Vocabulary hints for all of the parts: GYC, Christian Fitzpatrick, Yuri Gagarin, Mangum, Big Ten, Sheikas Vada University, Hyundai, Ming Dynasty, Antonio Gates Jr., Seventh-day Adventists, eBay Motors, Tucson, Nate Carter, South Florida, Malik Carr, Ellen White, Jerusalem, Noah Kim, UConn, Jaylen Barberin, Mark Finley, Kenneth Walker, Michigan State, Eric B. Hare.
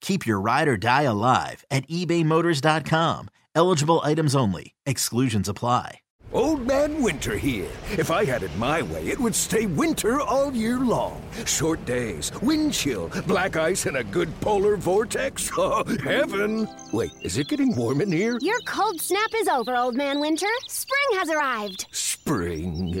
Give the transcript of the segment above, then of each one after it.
Keep your ride or die alive at ebaymotors.com. Eligible items only. Exclusions apply. Old Man Winter here. If I had it my way, it would stay winter all year long. Short days, wind chill, black ice, and a good polar vortex. Oh, heaven. Wait, is it getting warm in here? Your cold snap is over, Old Man Winter. Spring has arrived. Spring.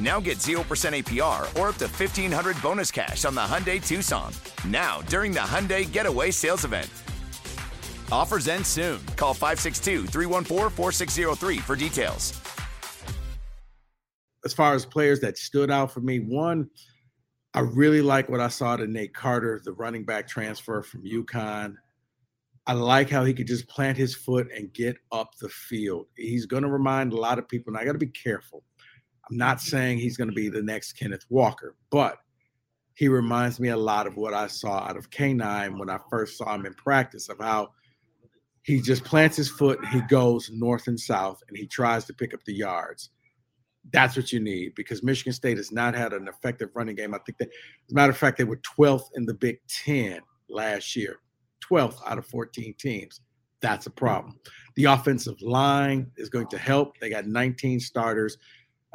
Now get 0% APR or up to $1,500 bonus cash on the Hyundai Tucson. Now, during the Hyundai Getaway Sales Event. Offers end soon. Call 562-314-4603 for details. As far as players that stood out for me, one, I really like what I saw to Nate Carter, the running back transfer from UConn. I like how he could just plant his foot and get up the field. He's going to remind a lot of people, and I got to be careful. I'm not saying he's going to be the next Kenneth Walker, but he reminds me a lot of what I saw out of K9 when I first saw him in practice, of how he just plants his foot, he goes north and south, and he tries to pick up the yards. That's what you need, because Michigan State has not had an effective running game. I think that, as a matter of fact, they were 12th in the Big Ten last year, 12th out of 14 teams. That's a problem. The offensive line is going to help. They got 19 starters.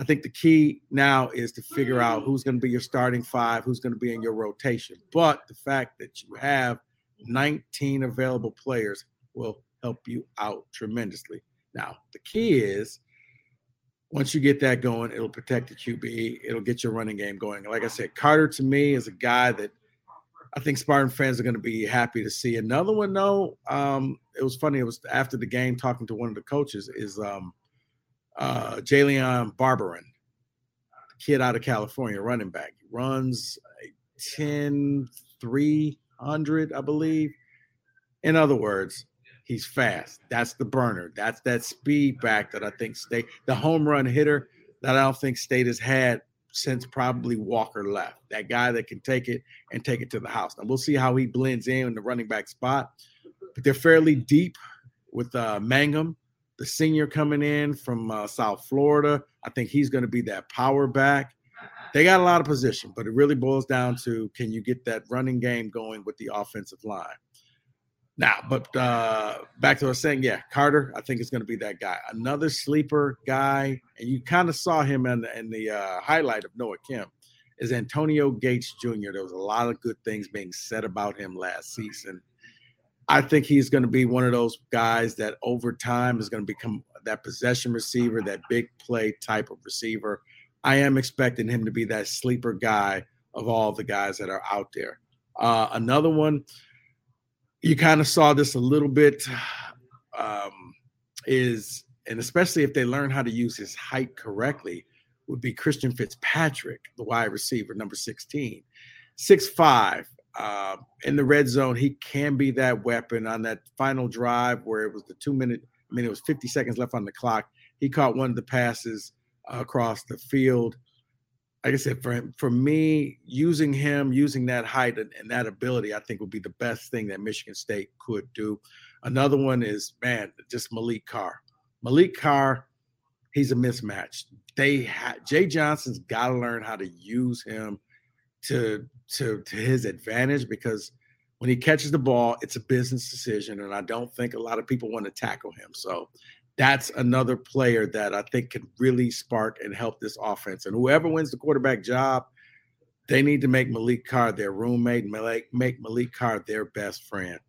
I think the key now is to figure out who's going to be your starting five, who's going to be in your rotation. But the fact that you have 19 available players will help you out tremendously. Now, the key is, once you get that going, it'll protect the QB. It'll get your running game going. Like I said, Carter, to me, is a guy that I think Spartan fans are going to be happy to see. Another one, though, it was funny. It was after the game, talking to one of the coaches, is Jaylen Barberin, kid out of California, running back. He runs 10.300, I believe. In other words, he's fast. That's the burner. That's that speed back that I think State, the home run hitter that I don't think State has had since probably Walker left. That guy that can take it and take it to the house. Now, we'll see how he blends in the running back spot. But they're fairly deep with Mangum, the senior coming in from South Florida. I think he's going to be that power back. They got a lot of position, but it really boils down to, can you get that running game going with the offensive line? Now, but back to what I was saying, yeah, Carter, I think, is going to be that guy. Another sleeper guy, and you kind of saw him in the highlight of Noah Kim, is Antonio Gates Jr. There was a lot of good things being said about him last season. I think he's going to be one of those guys that over time is going to become that possession receiver, that big play type of receiver. I am expecting him to be that sleeper guy of all the guys that are out there. Another one, you kind of saw this a little bit, and especially if they learn how to use his height correctly, would be Christian Fitzpatrick, the wide receiver, number 16. 6'5", in the red zone, he can be that weapon. On that final drive where it was the 2 minute, I mean, it was 50 seconds left on the clock, he caught one of the passes across the field. Like I said, for me, using that height and that ability, I think, would be the best thing that Michigan State could do. Another one is, just Malik Carr. Malik Carr, he's a mismatch. Jay Johnson's got to learn how to use him to his advantage, because when he catches the ball, it's a business decision, and I don't think a lot of people want to tackle him. So that's another player that I think could really spark and help this offense. And whoever wins the quarterback job, they need to make Malik Carr their roommate and make Malik Carr their best friend.